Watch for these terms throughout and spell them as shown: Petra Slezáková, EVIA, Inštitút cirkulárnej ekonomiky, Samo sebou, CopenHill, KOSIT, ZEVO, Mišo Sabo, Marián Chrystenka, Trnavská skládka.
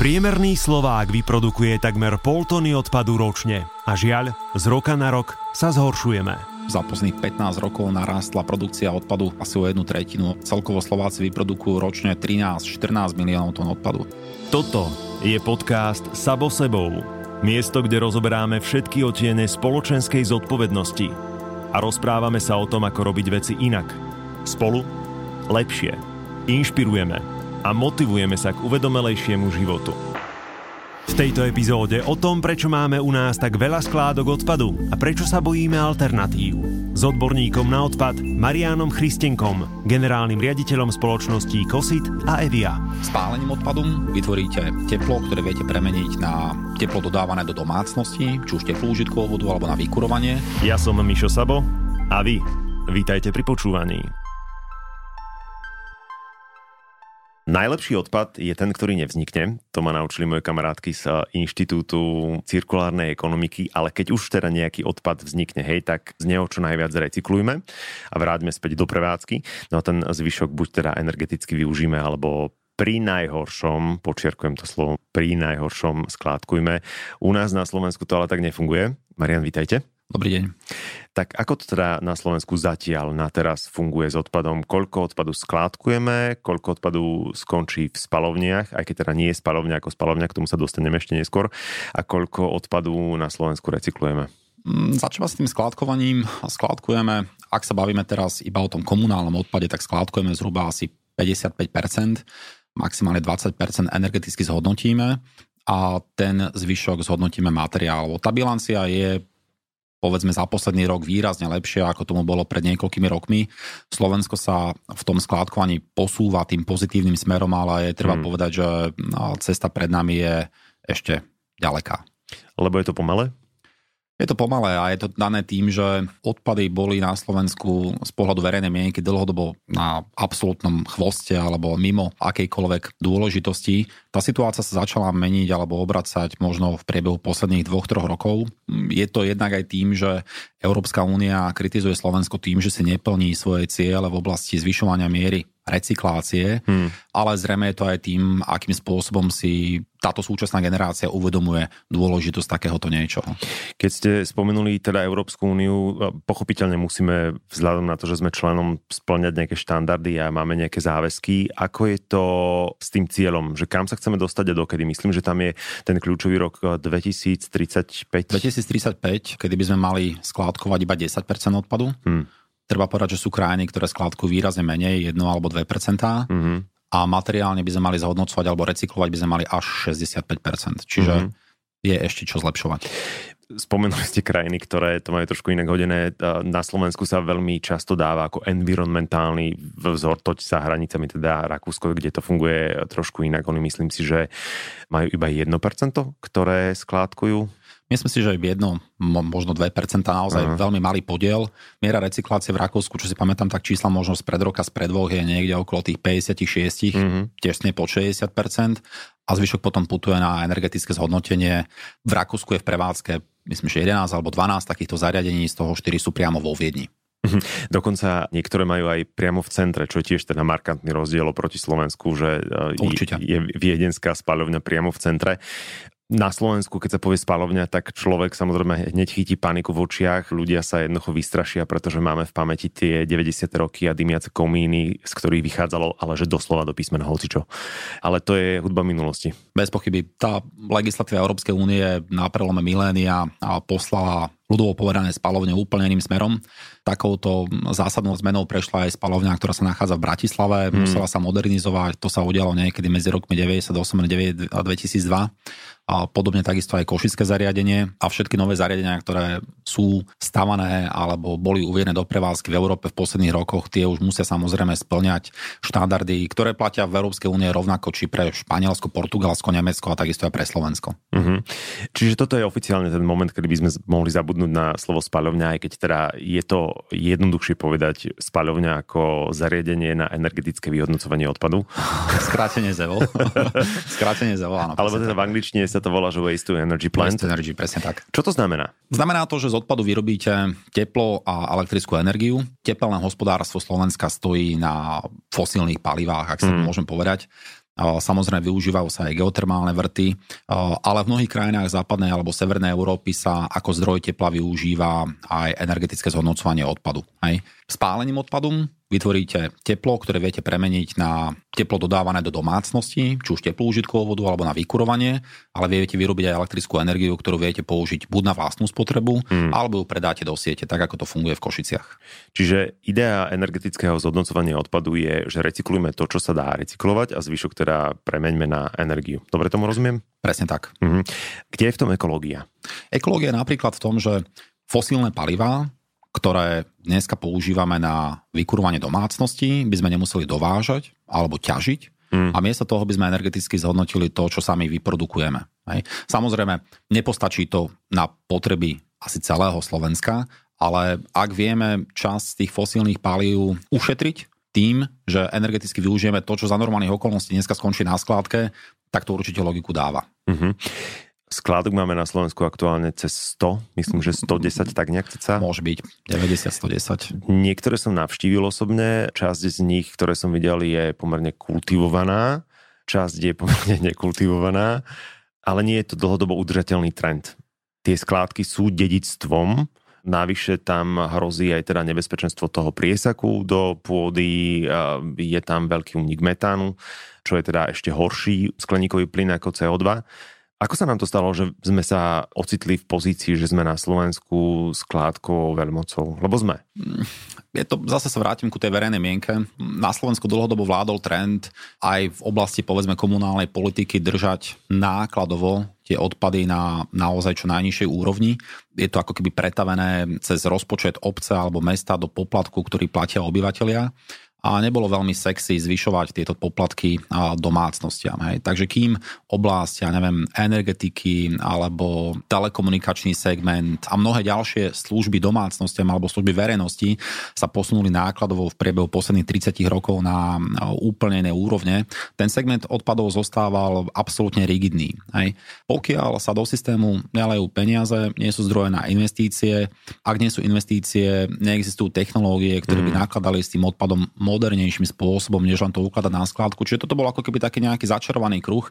Priemerný Slovák vyprodukuje takmer pol tony odpadu ročne a žiaľ, z roka na rok sa zhoršujeme. Za posledných 15 rokov narástla produkcia odpadu asi o 1/3. Celkovo Slováci vyprodukujú ročne 13-14 miliónov tón odpadu. Toto je podcast Samo sebou. Miesto, kde rozoberáme všetky otiene spoločenskej zodpovednosti a rozprávame sa o tom, ako robiť veci inak. Spolu, lepšie, inšpirujeme a motivujeme sa k uvedomelejšiemu životu. V tejto epizóde o tom, prečo máme u nás tak veľa skládok odpadu a prečo sa bojíme alternatív. S odborníkom na odpad Mariánom Chrystenkom, generálnym riaditeľom spoločností KOSIT a EVIA. Spálením odpadu vytvoríte teplo, ktoré viete premeniť na teplo dodávané do domácnosti, či už teplú užitkovú vodu alebo na vykurovanie. Ja som Mišo Sabo a vy vítajte pri počúvaní. Najlepší odpad je ten, ktorý nevznikne. To ma naučili moje kamarátky z Inštitútu cirkulárnej ekonomiky, ale keď už teda nejaký odpad vznikne, hej, tak z neho čo najviac recyklujme a vráťme späť do prevádzky. No a ten zvyšok buď teda energeticky využíme, alebo pri najhoršom, počiarkujem to slovo, pri najhoršom skládkujme. U nás na Slovensku to ale tak nefunguje. Marián, vítajte. Dobrý deň. Tak ako to teda na Slovensku zatiaľ na teraz funguje s odpadom? Koľko odpadu skládkujeme? Koľko odpadu skončí v spalovniach? Aj keď teda nie je spalovňa ako spalovňa, k tomu sa dostaneme ešte neskôr. A koľko odpadu na Slovensku recyklujeme? Začneme s tým skládkovaním. Skládkujeme, ak sa bavíme teraz iba o tom komunálnom odpade, tak skládkujeme zhruba asi 55%, maximálne 20% energeticky zhodnotíme a ten zvyšok zhodnotíme materiálovo. Tá bilancia je povedzme za posledný rok výrazne lepšie, ako tomu bolo pred niekoľkými rokmi. Slovensko sa v tom skládkovaní posúva tým pozitívnym smerom, ale treba povedať, že cesta pred nami je ešte ďaleká. Lebo je to pomalé? Je to pomalé a je to dané tým, že odpady boli na Slovensku z pohľadu verejnej mienky dlhodobo na absolútnom chvoste alebo mimo akejkoľvek dôležitosti. Tá situácia sa začala meniť alebo obracať možno v priebehu posledných 2-3 rokov. Je to jednak aj tým, že Európska únia kritizuje Slovensko tým, že si neplní svoje ciele v oblasti zvyšovania miery recyklácie, ale zrejme je to aj tým, akým spôsobom si táto súčasná generácia uvedomuje dôležitosť takéhoto niečoho. Keď ste spomenuli teda Európsku úniu, pochopiteľne musíme vzhľadom na to, že sme členom, spĺňať nejaké štandardy a máme nejaké záväzky. Ako je to s tým cieľom? Že kam sa chceme dostať a dokedy? Myslím, že tam je ten kľúčový rok 2035. 2035, kedy by sme mali skládkovať iba 10% odpadu. Treba povedať, že sú krajiny, ktoré skládkujú výrazne menej, 1 alebo 2%. A materiálne by sme mali zhodnocovať alebo recyklovať by sme mali až 65%. Čiže je ešte čo zlepšovať. Spomenuli ste krajiny, ktoré to majú trošku inak hodené. Na Slovensku sa veľmi často dáva ako environmentálny vzor, toť sa hranicami, teda Rakúsko, kde to funguje trošku inak. Oni myslím si, že majú iba 1%, ktoré skládkujú. Myslím si, že aj 1, možno 2% naozaj veľmi malý podiel. Miera recyklácie v Rakúsku, čo si pamätám, tak čísla možno z predroka, z predvoch je niekde okolo tých 56, tesne pod 60% a zvyšok potom putuje na energetické zhodnotenie. V Rakúsku je v prevádzke, myslím, že 11 alebo 12 takýchto zariadení, z toho 4 sú priamo vo Viedni. Dokonca niektoré majú aj priamo v centre, čo je tiež teda markantný rozdiel oproti Slovensku, že je viedenská spaľovňa priamo v centre. Na Slovensku, keď sa povie spaľovňa, tak človek samozrejme hneď chytí paniku v očiach, ľudia sa jednoducho vystrašia, pretože máme v pamäti tie 90. roky a dymiace komíny, z ktorých vychádzalo, ale že doslova do písmena hocičo. Ale to je hudba minulosti. Bez pochyby. Tá legislatíva Európskej únie na prelome milénia poslala ľudovo povedané spaľovne úplne iným smerom. Takouto zásadnou zmenou prešla aj spaľovňa, ktorá sa nachádza v Bratislave, musela sa modernizovať, to sa udialo niekedy medzi rokmi 1998 a 2002. A podobne takisto aj košické zariadenie a všetky nové zariadenia, ktoré sú stavané alebo boli uvedené do prevádzky v Európe v posledných rokoch, tie už musia samozrejme spĺňať štandardy, ktoré platia v Európskej únie rovnako či pre Španielsko, Portugalsko, Nemecko a takisto aj pre Slovensko. Čiže toto je oficiálne ten moment, kedy by sme mohli zabudnúť na slovo spaľovňa, aj keď teda je to jednoduchšie povedať spaľovňa ako zariadenie na energetické vyhodnocovanie odpadu. Skrátenie ZEVO. Skrátenie ZEVO, áno. Alebo teda v angličtine sa to volá, že waste to energy plant. Waste to energy, presne tak. Čo to znamená? Znamená to, že z odpadu vyrobíte teplo a elektrickú energiu. Tepelné hospodárstvo Slovenska stojí na fosílnych palivách, ak sa to môžem povedať. Samozrejme využívajú sa aj geotermálne vrty, ale v mnohých krajinách západnej alebo severnej Európy sa ako zdroj tepla využíva aj energetické zhodnocovanie odpadu. Hej. Spálením odpadu vytvoríte teplo, ktoré viete premeniť na teplo dodávané do domácnosti, či už teplú užitkovú vodu alebo na vykurovanie, ale viete vyrobiť aj elektrickú energiu, ktorú viete použiť buď na vlastnú spotrebu, alebo ju predáte do siete, tak ako to funguje v Košiciach. Čiže idea energetického zhodnocovania odpadu je, že recyklujeme to, čo sa dá recyklovať a zvyšok teda premeňme na energiu. Dobre tomu rozumiem? Presne tak. Mm-hmm. Kde je v tom ekológia? Ekológia je napríklad v tom, že fosílne palivá, ktoré dneska používame na vykurovanie domácností, by sme nemuseli dovážať alebo ťažiť. A miesto toho by sme energeticky zhodnotili to, čo sami vyprodukujeme. Hej. Samozrejme, nepostačí to na potreby asi celého Slovenska, ale ak vieme časť tých fosílnych palív ušetriť tým, že energeticky využijeme to, čo za normálnych okolností dneska skončí na skládke, tak to určite logiku dáva. Mhm. Skládok máme na Slovensku aktuálne cez 100, myslím, že 110, tak nejak ceca. Môže byť, 90, 110. Niektoré som navštívil osobne, časť z nich, ktoré som videl, je pomerne kultivovaná, časť je pomerne nekultivovaná, ale nie je to dlhodobo udržateľný trend. Tie skládky sú dedičstvom, navyše tam hrozí aj teda nebezpečenstvo toho priesaku do pôdy, je tam veľký únik metánu, čo je teda ešte horší skleníkový plyn ako CO2. Ako sa nám to stalo, že sme sa ocitli v pozícii, že sme na Slovensku skládkou veľmocou? Lebo sme. Je to, zase sa vrátim ku tej verejnej mienke. Na Slovensku dlhodobo vládol trend aj v oblasti, povedzme, komunálnej politiky držať nákladovo tie odpady na naozaj čo najnižšej úrovni. Je to ako keby pretavené cez rozpočet obce alebo mesta do poplatku, ktorý platia obyvatelia. A nebolo veľmi sexy zvyšovať tieto poplatky domácnostiam. Hej. Takže kým oblasť, ja neviem, energetiky alebo telekomunikačný segment a mnohé ďalšie služby domácnostiam alebo služby verejnosti sa posunuli nákladovo v priebehu posledných 30 rokov na úplne iné úrovne, ten segment odpadov zostával absolútne rigidný. Hej. Pokiaľ sa do systému nelejú peniaze, nie sú zdroje na investície, ak nie sú investície, neexistujú technológie, ktoré by nakladali s tým odpadom modernejším spôsobom, než len to ukladať na skládku. Čiže toto bol ako keby taký nejaký začarovaný kruh,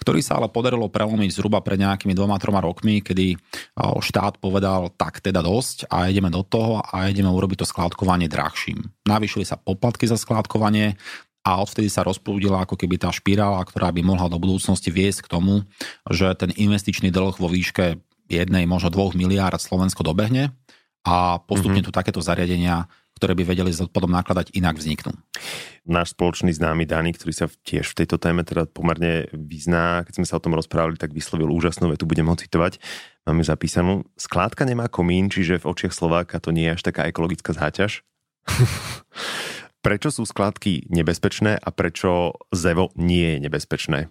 ktorý sa ale podarilo prelomiť zhruba pred nejakými 2-3 rokmi, kedy štát povedal tak teda dosť a ideme do toho a ideme urobiť to skládkovanie drahším. Navýšili sa poplatky za skládkovanie a odvtedy sa rozprúdila ako keby tá špirála, ktorá by mohla do budúcnosti viesť k tomu, že ten investičný dlh vo výške 1, možno 2 miliárd Slovensko dobehne a postupne tu takéto zariadenia, ktoré by vedeli s odpadom nakladať, inak vzniknú. Náš spoločný známy Dani, ktorý sa tiež v tejto téme teda pomerne vyzná, keď sme sa o tom rozprávali, tak vyslovil úžasnú vetu, budem ho citovať, mám ju zapísanú. Skládka nemá komín, čiže v očiach Slováka to nie je až taká ekologická záťaž. Prečo sú skládky nebezpečné a prečo zevo nie je nebezpečné?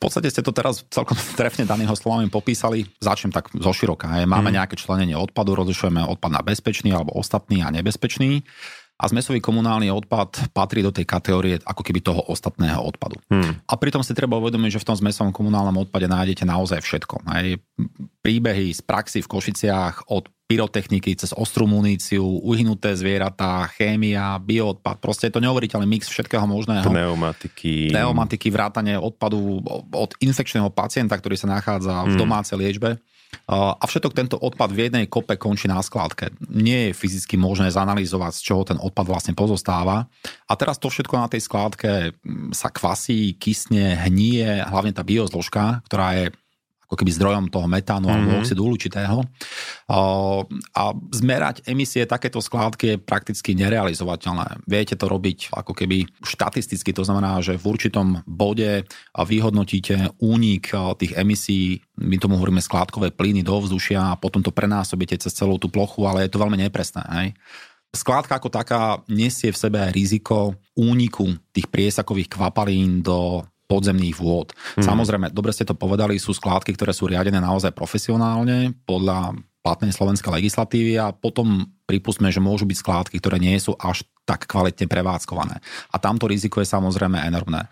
V podstate ste to teraz celkom trefne danýho slovami popísali. Začnem tak zoširoka. Máme nejaké členenie odpadu, rozlišujeme odpad na bezpečný alebo ostatný a nebezpečný. A zmesový komunálny odpad patrí do tej kategórie ako keby toho ostatného odpadu. A pritom si treba uvedomiť, že v tom zmesovom komunálnom odpade nájdete naozaj všetko. Hej. Príbehy z praxi v Košiciach od pyrotechniky cez ostrú muníciu, uhynuté zvieratá, chémia, bioodpad, proste je to neuveriteľný mix všetkého možného. Pneumatiky, vrátanie odpadu od infekčného pacienta, ktorý sa nachádza v domácej liečbe. A všetok tento odpad v jednej kope končí na skládke. Nie je fyzicky možné zanalýzovať, z čoho ten odpad vlastne pozostáva. A teraz to všetko na tej skládke sa kvasí, kysne, hníje, hlavne tá biozložka, ktorá je ako keby zdrojom toho metánu alebo oxidu uhličitého. A zmerať emisie takéto skládky je prakticky nerealizovateľné. Viete to robiť ako keby štatisticky, to znamená, že v určitom bode vyhodnotíte únik tých emisí, my tomu hovoríme skládkové plyny do ovzdušia a potom to prenásobíte cez celú tú plochu, ale je to veľmi nepresné. Hej? Skládka ako taká nesie v sebe riziko úniku tých priesakových kvapalín do podzemných vôd. Samozrejme, dobre ste to povedali, sú skládky, ktoré sú riadené naozaj profesionálne podľa platnej slovenskej legislatívy a potom pripustme, že môžu byť skládky, ktoré nie sú až tak kvalitne prevádzkované. A tamto riziko je samozrejme enormné.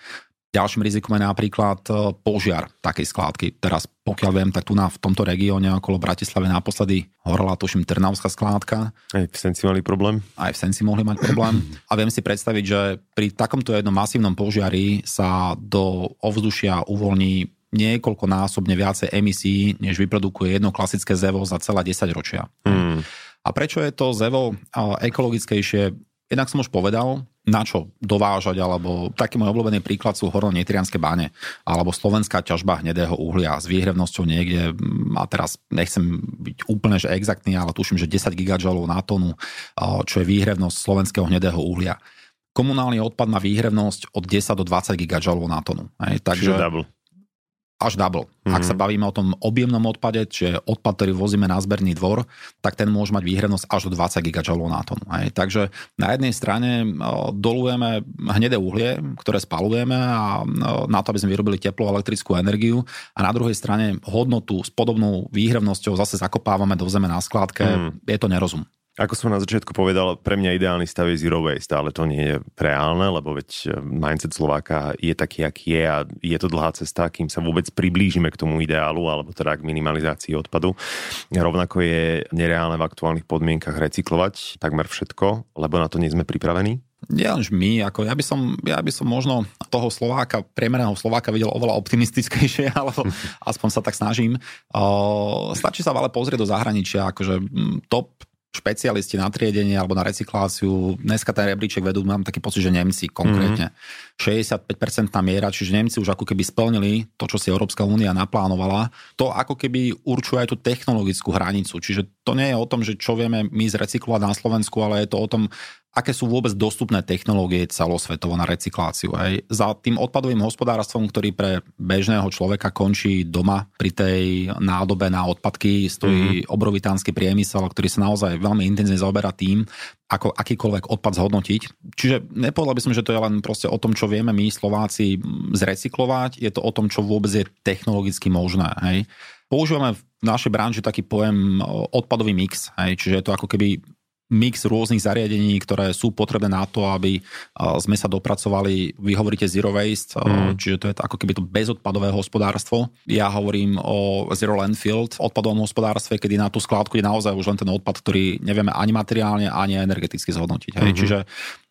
Ďalším rizikom je napríklad požiar takej skládky. Teraz, pokiaľ viem, tak tu na v tomto regióne okolo Bratislave naposledy horela, tuším, Trnavská skládka. Aj v Senci mali problém. Aj v Senci mohli mať problém. A viem si predstaviť, že pri takomto jednom masívnom požiari sa do ovzdušia uvoľní niekoľkonásobne viacej emisí, než vyprodukuje jedno klasické zevo za celé 10 ročia. Hmm. A prečo je to zevo ekologickejšie? Jednak som už povedal, na čo dovážať, alebo taký môj obľúbený príklad sú horno-nitrianske báne, alebo slovenská ťažba hnedého uhlia s výhrevnosťou niekde, a teraz nechcem byť úplne že exaktný, ale tuším, že 10 gigajoulov na tonu, čo je výhrevnosť slovenského hnedého uhlia. Komunálny odpad má výhrevnosť od 10 do 20 gigajoulov na tonu. Takže double. Až double. Ak sa bavíme o tom objemnom odpade, čiže odpad, ktorý vozíme na zberný dvor, tak ten môže mať výhrevnosť až do 20 gigajoulov na tonu. Takže na jednej strane dolujeme hnedé uhlie, ktoré spalujeme a na to, aby sme vyrobili teplú elektrickú energiu, a na druhej strane hodnotu s podobnou výhrevnosťou zase zakopávame do zeme na skládke. Je to nerozum. Ako som na začiatku povedal, pre mňa ideálny stav je zero waste, ale to nie je reálne, lebo veď mindset Slováka je taký, aký je, a je to dlhá cesta, kým sa vôbec priblížime k tomu ideálu, alebo teda k minimalizácii odpadu. Rovnako je nereálne v aktuálnych podmienkach recyklovať takmer všetko, lebo na to nie sme pripravení. Ja už my, ako ja by som možno toho Slováka, priemerného Slováka videl oveľa optimistickejšie, alebo aspoň sa tak snažím. Stačí sa ale pozrieť do zahraničia, akože top špecialisti na triedenie alebo na recykláciu. Dneska ten rebríček vedú, mám taký pocit, že Nemci konkrétne. 65% miera, čiže Nemci už ako keby splnili to, čo si Európska únia naplánovala. To ako keby určuje aj tú technologickú hranicu. Čiže to nie je o tom, že čo vieme my zrecyklovať na Slovensku, ale je to o tom, aké sú vôbec dostupné technológie celosvetovo na recykláciu. Hej. Za tým odpadovým hospodárstvom, ktorý pre bežného človeka končí doma pri tej nádobe na odpadky, stojí obrovitánsky priemysel, ktorý sa naozaj veľmi intenzívne zaoberá tým, ako akýkoľvek odpad zhodnotiť. Čiže nepovedal by som, že to je len proste o tom, čo vieme my Slováci zrecyklovať, je to o tom, čo vôbec je technologicky možné. Hej. Používame v našej branži taký pojem odpadový mix, hej. Čiže je to ako keby mix rôznych zariadení, ktoré sú potrebné na to, aby sme sa dopracovali, vy hovoríte zero waste, čiže to je ako keby to bezodpadové hospodárstvo. Ja hovorím o zero landfill odpadovom hospodárstve, kedy na tú skládku je naozaj už len ten odpad, ktorý nevieme ani materiálne, ani energeticky zhodnotiť. Hej. Čiže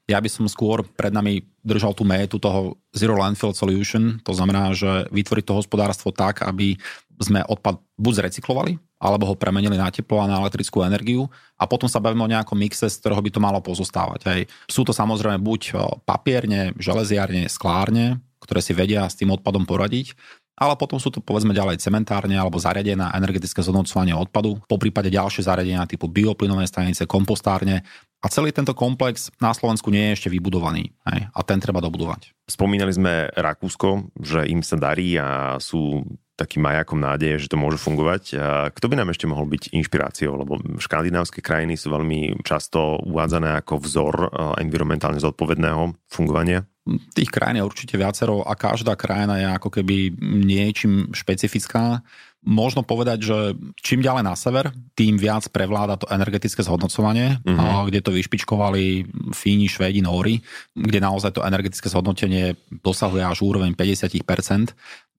ja by som skôr pred nami držal tú métu toho Zero Landfill Solution, to znamená, že vytvoriť to hospodárstvo tak, aby sme odpad buď zrecyklovali, alebo ho premenili na teplo a na elektrickú energiu, a potom sa bavíme o nejakom mixe, z ktorého by to malo pozostávať. Hej. Sú to samozrejme buď papierne, železiarne, sklárne, ktoré si vedia s tým odpadom poradiť, ale potom sú to povedzme ďalej cementárne alebo zariadenia energetické zhodnocovanie odpadu, poprípade ďalšie zariadenia typu bioplynové stanice, kompostárne, a celý tento komplex na Slovensku nie je ešte vybudovaný, hej? A ten treba dobudovať. Spomínali sme Rakúsko, že im sa darí a sú takým majakom nádeje, že to môže fungovať. Kto by nám ešte mohol byť inšpiráciou? Lebo škandinávské krajiny sú veľmi často uvádzané ako vzor environmentálne zodpovedného fungovania. Tých krajín je určite viacero a každá krajina je ako keby niečím špecifická. Možno povedať, že čím ďalej na sever, tým viac prevláda to energetické zhodnocovanie, kde to vyšpičkovali Fíni, Švédi, Nóri, kde naozaj to energetické zhodnotenie dosahuje až úroveň 50%.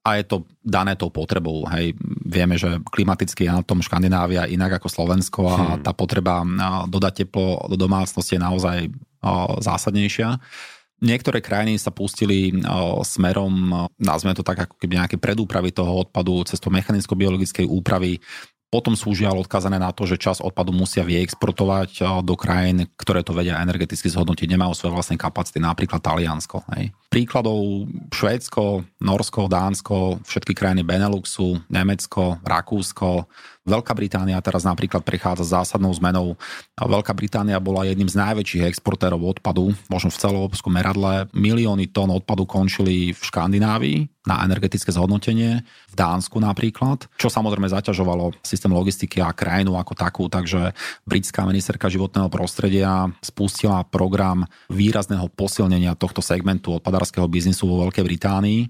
A je to dané tou potrebou. Hej. Vieme, že klimaticky je na tom Škandinávia inak ako Slovensko a tá potreba dodať teplo do domácnosti je naozaj zásadnejšia. Niektoré krajiny sa pustili smerom, nazveme to tak, ako keby nejaké predúpravy toho odpadu cestou mechanicko-biologickej úpravy. Potom sú žiaľ odkázané na to, že časť odpadu musia vyexportovať do krajín, ktoré to vedia energeticky zhodnotiť. Nemajú svoje vlastné kapacity, napríklad Taliansko. Hej. Príkladov Švédsko, Norsko, Dánsko, všetky krajiny Beneluxu, Nemecko, Rakúsko. Veľká Británia teraz napríklad prechádza zásadnou zmenou. Veľká Británia bola jedným z najväčších exportérov odpadu, možno v celoeurópskom meradle. Milióny tón odpadu končili v Škandinávii na energetické zhodnotenie, v Dánsku napríklad, čo samozrejme zaťažovalo systém logistiky a krajinu ako takú, takže britská ministerka životného prostredia spustila program výrazného posilnenia tohto segmentu odpadárskeho biznisu vo Veľkej Británii.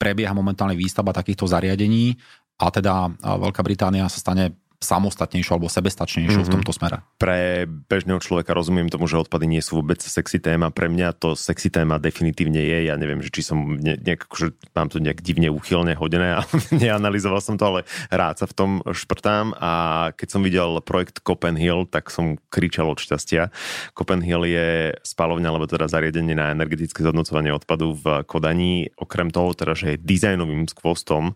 Prebieha momentálne výstavba takýchto zariadení. A teda Veľká Británia sa stane samostatnejšiu alebo sebestačnejšiu v tomto smere. Pre bežného človeka rozumiem tomu, že odpady nie sú vôbec sexy téma. Pre mňa to sexy téma definitívne je. Ja neviem, že či som nejak, že mám to nejak divne úchylne hodené a neanalyzoval som to, ale rád sa v tom šprtám. A keď som videl projekt CopenHill, tak som kričal od šťastia. CopenHill je spaľovňa, alebo teda zariadenie na energetické zhodnocovanie odpadu v Kodani. Okrem toho, teda, že je dizajnovým skvostom,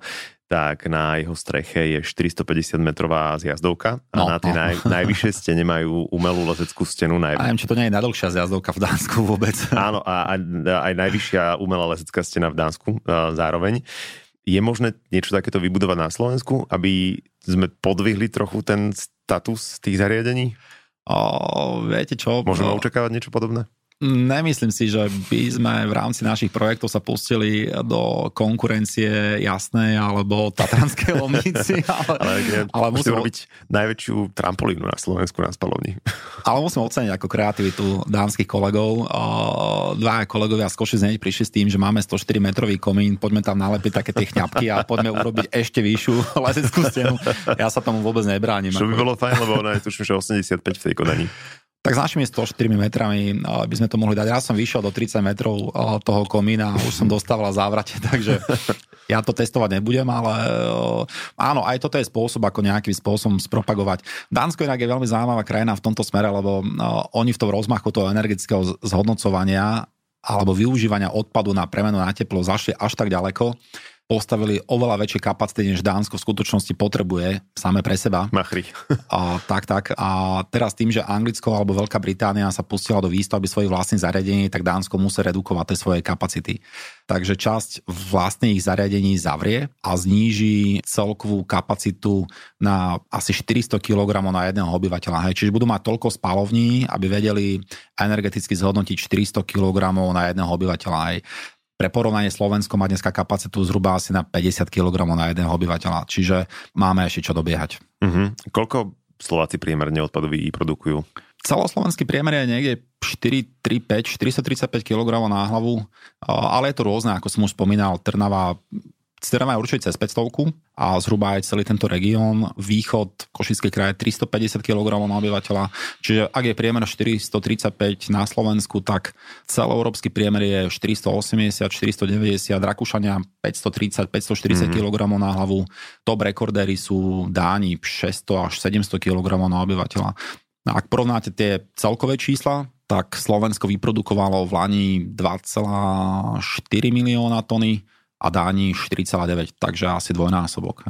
tak na jeho streche je 450-metrová zjazdovka a na tej najvyššej stene majú umelú leteckú stenu. A neviem, či to nie je najdlhšia zjazdovka v Dánsku vôbec. Áno, a aj najvyššia umelá letecká stena v Dánsku zároveň. Je možné niečo takéto vybudovať na Slovensku, aby sme podvihli trochu ten status tých zariadení? Viete čo? Môžeme očakávať niečo podobné? Nemyslím si, že by sme v rámci našich projektov sa pustili do konkurencie Jasnej alebo Tatranskej Lomnici. Ale musíme robiť najväčšiu trampolínu na Slovensku na spalovni. Ale musím oceniť ako kreativitu dánskych kolegov. Dva kolegovia z Košic prišli s tým, že máme 104-metrový komín, poďme tam nalepiť také tie chňapky a poďme urobiť ešte vyššiu leteckú stenu. Ja sa tomu vôbec nebránim. Čo by bolo fajn, lebo ona je tuším, že 85 v tej Kodani. Tak s našimi 104 metrami by sme to mohli dať. Ja som vyšiel do 30 metrov toho komína a už som dostával závrate, takže ja to testovať nebudem, ale áno, aj toto je spôsob, ako nejakým spôsobom spropagovať. Dánsko inak je veľmi zaujímavá krajina v tomto smere, lebo oni v tom rozmachu toho energetického zhodnocovania alebo využívania odpadu na premenu na teplo zašli až tak ďaleko, postavili oveľa väčšie kapacity, než Dánsko v skutočnosti potrebuje same pre seba. Machry. Tak. A teraz tým, že Anglicko alebo Veľká Británia sa pustila do výstavby svojich vlastných zariadení, tak Dánsko musí redukovať tie svoje kapacity. Takže časť vlastných zariadení zavrie a zníži celkovú kapacitu na asi 400 kg na jedného obyvateľa. Čiže budú mať toľko spalovní, aby vedeli energeticky zhodnotiť 400 kg na jedného obyvateľa. Pre porovnanie Slovensko má dneska kapacitu zhruba asi na 50 kg na jedného obyvateľa. Čiže máme ešte čo dobiehať. Koľko Slováci priemerne odpadu vyprodukujú? Celoslovenský priemer je niekde 435 kg na hlavu, ale je to rôzne, ako som už spomínal, Trnava je určite cez 500 a zhruba aj celý tento región, východ Košický kraj 350 kg na obyvateľa, čiže ak je priemer 435 na Slovensku, tak celoeurópsky priemer je 480, 490, Rakúšania 530, 540 kg na hlavu, top rekordéri sú Dáni 600 až 700 kg na obyvateľa. A ak porovnáte tie celkové čísla, tak Slovensko vyprodukovalo v lani 2,4 milióna tony, a Dáni 4,9, takže asi dvojnásobok.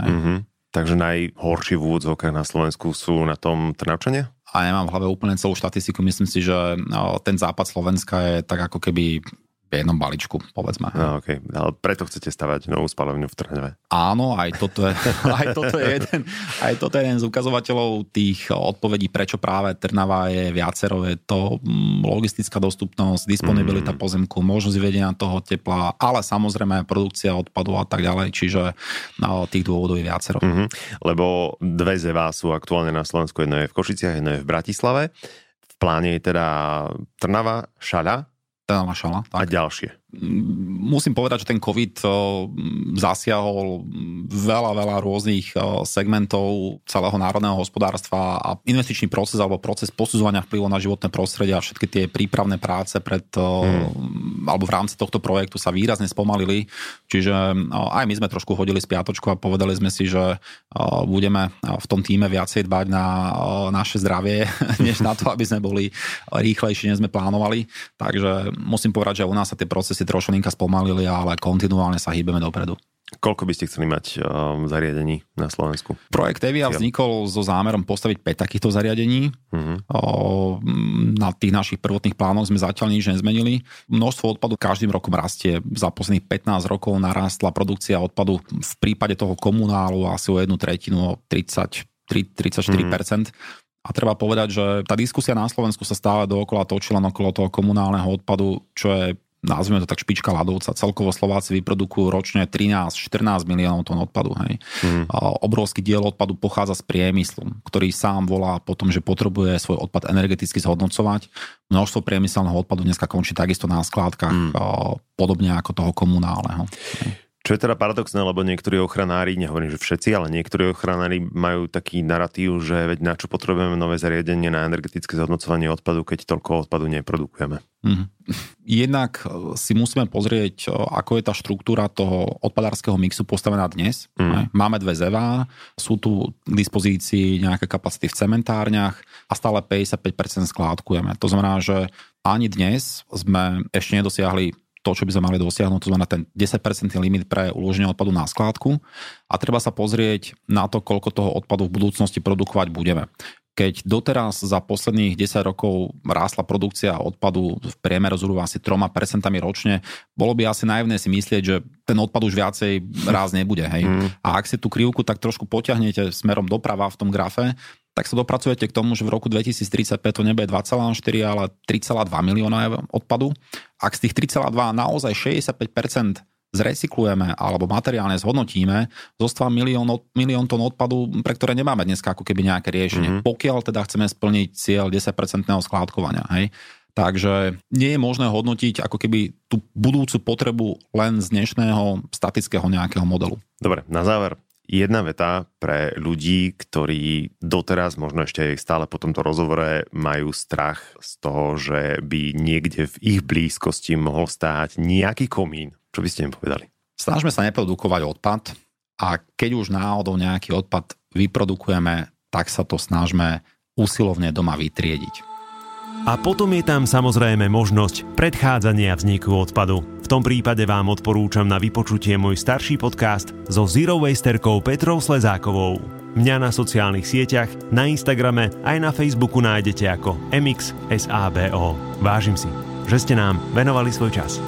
Takže najhorší v úvodzovkách na Slovensku sú na tom Trnavčania? A ja mám v hlave úplne celú štatistiku, myslím si, že ten západ Slovenska je tak ako keby v jednom balíčku, povedzme. Okay. Ale preto chcete stavať novú spaľovňu v Trnave. Áno, aj toto je jeden z ukazovateľov tých odpovedí, prečo práve Trnava je viacero. Je to logistická dostupnosť, disponibilita pozemku, možnosť vyvedenia toho tepla, ale samozrejme aj produkcia odpadu a tak ďalej, čiže tých dôvodov je viacero. Lebo dve zevá sú aktuálne na Slovensku, jedno je v Košiciach, jedno je v Bratislave. V pláne je teda Trnava, Šaľa, a ďalšie. Musím povedať, že ten COVID zasiahol veľa rôznych segmentov celého národného hospodárstva a investičný proces alebo proces posudzovania vplyvu na životné prostredie a všetky tie prípravné práce alebo v rámci tohto projektu sa výrazne spomalili. Čiže aj my sme trošku hodili spiatočku a povedali sme si, že budeme v tom týme viacej dbať na naše zdravie, než na to, aby sme boli rýchlejšie, než sme plánovali. Takže musím povedať, že u nás sa tie procesy trošlinka spomalili, ale kontinuálne sa hýbeme dopredu. Koľko by ste chceli mať zariadení na Slovensku? Projekt EVIA vznikol so zámerom postaviť 5 takýchto zariadení. Na tých našich prvotných plánoch sme zatiaľ nič nezmenili. Množstvo odpadu každým rokom rastie. Za posledných 15 rokov narastla produkcia odpadu v prípade toho komunálu asi o 1/3, 34%. A treba povedať, že tá diskusia na Slovensku sa stále dookola točila okolo toho komunálneho odpadu, čo je, nazvime to tak, špička ľadovca. Celkovo Slováci vyprodukujú ročne 13-14 miliónov tón odpadu. Hej. Obrovský diel odpadu pochádza z priemyslu, ktorý sám volá po tom, že potrebuje svoj odpad energeticky zhodnocovať. Množstvo priemyselného odpadu dneska končí takisto na skládkach, podobne ako toho komunálneho. Čo je teda paradoxné, lebo niektorí ochranári, nehovorím, že všetci, ale niektorí ochranári majú taký narratív, že veď na čo potrebujeme nové zariadenie na energetické zhodnocovanie odpadu, keď toľko odpadu neprodukujeme. Jednak si musíme pozrieť, ako je tá štruktúra toho odpadárskeho mixu postavená dnes. Máme dve ZEVA, sú tu k dispozícii nejaké kapacity v cementárniach a stále 55% skládkujeme. To znamená, že ani dnes sme ešte nedosiahli to, čo by sme mali dosiahnuť, to znamená ten 10% limit pre uloženie odpadu na skládku a treba sa pozrieť na to, koľko toho odpadu v budúcnosti produkovať budeme. Keď doteraz za posledných 10 rokov rástla produkcia odpadu v priemere zhruba asi 3% ročne, bolo by asi naivné si myslieť, že ten odpad už viacej raz nebude. Hej? A ak si tú krivku tak trošku potiahnete smerom doprava v tom grafe, tak sa dopracujete k tomu, že v roku 2035 to nebude 2,4, ale 3,2 milióna odpadu. Ak z tých 3,2 naozaj 65% zrecyklujeme alebo materiálne zhodnotíme, zostáva milión tón odpadu, pre ktoré nemáme dneska ako keby nejaké riešenie. Pokiaľ teda chceme splniť cieľ 10% skládkovania. Hej? Takže nie je možné hodnotiť ako keby tú budúcu potrebu len z dnešného statického nejakého modelu. Dobre, na záver. Jedna veta pre ľudí, ktorí doteraz, možno ešte stále po tomto rozhovore, majú strach z toho, že by niekde v ich blízkosti mohol stáť nejaký komín. Čo by ste im povedali? Snažme sa neprodukovať odpad a keď už náhodou nejaký odpad vyprodukujeme, tak sa to snažme usilovne doma vytriediť. A potom je tam samozrejme možnosť predchádzania vzniku odpadu. V tom prípade vám odporúčam na vypočutie môj starší podcast so Zero Wasterkou Petrou Slezákovou. Mňa na sociálnych sieťach, na Instagrame aj na Facebooku nájdete ako MXSABO. Vážim si, že ste nám venovali svoj čas.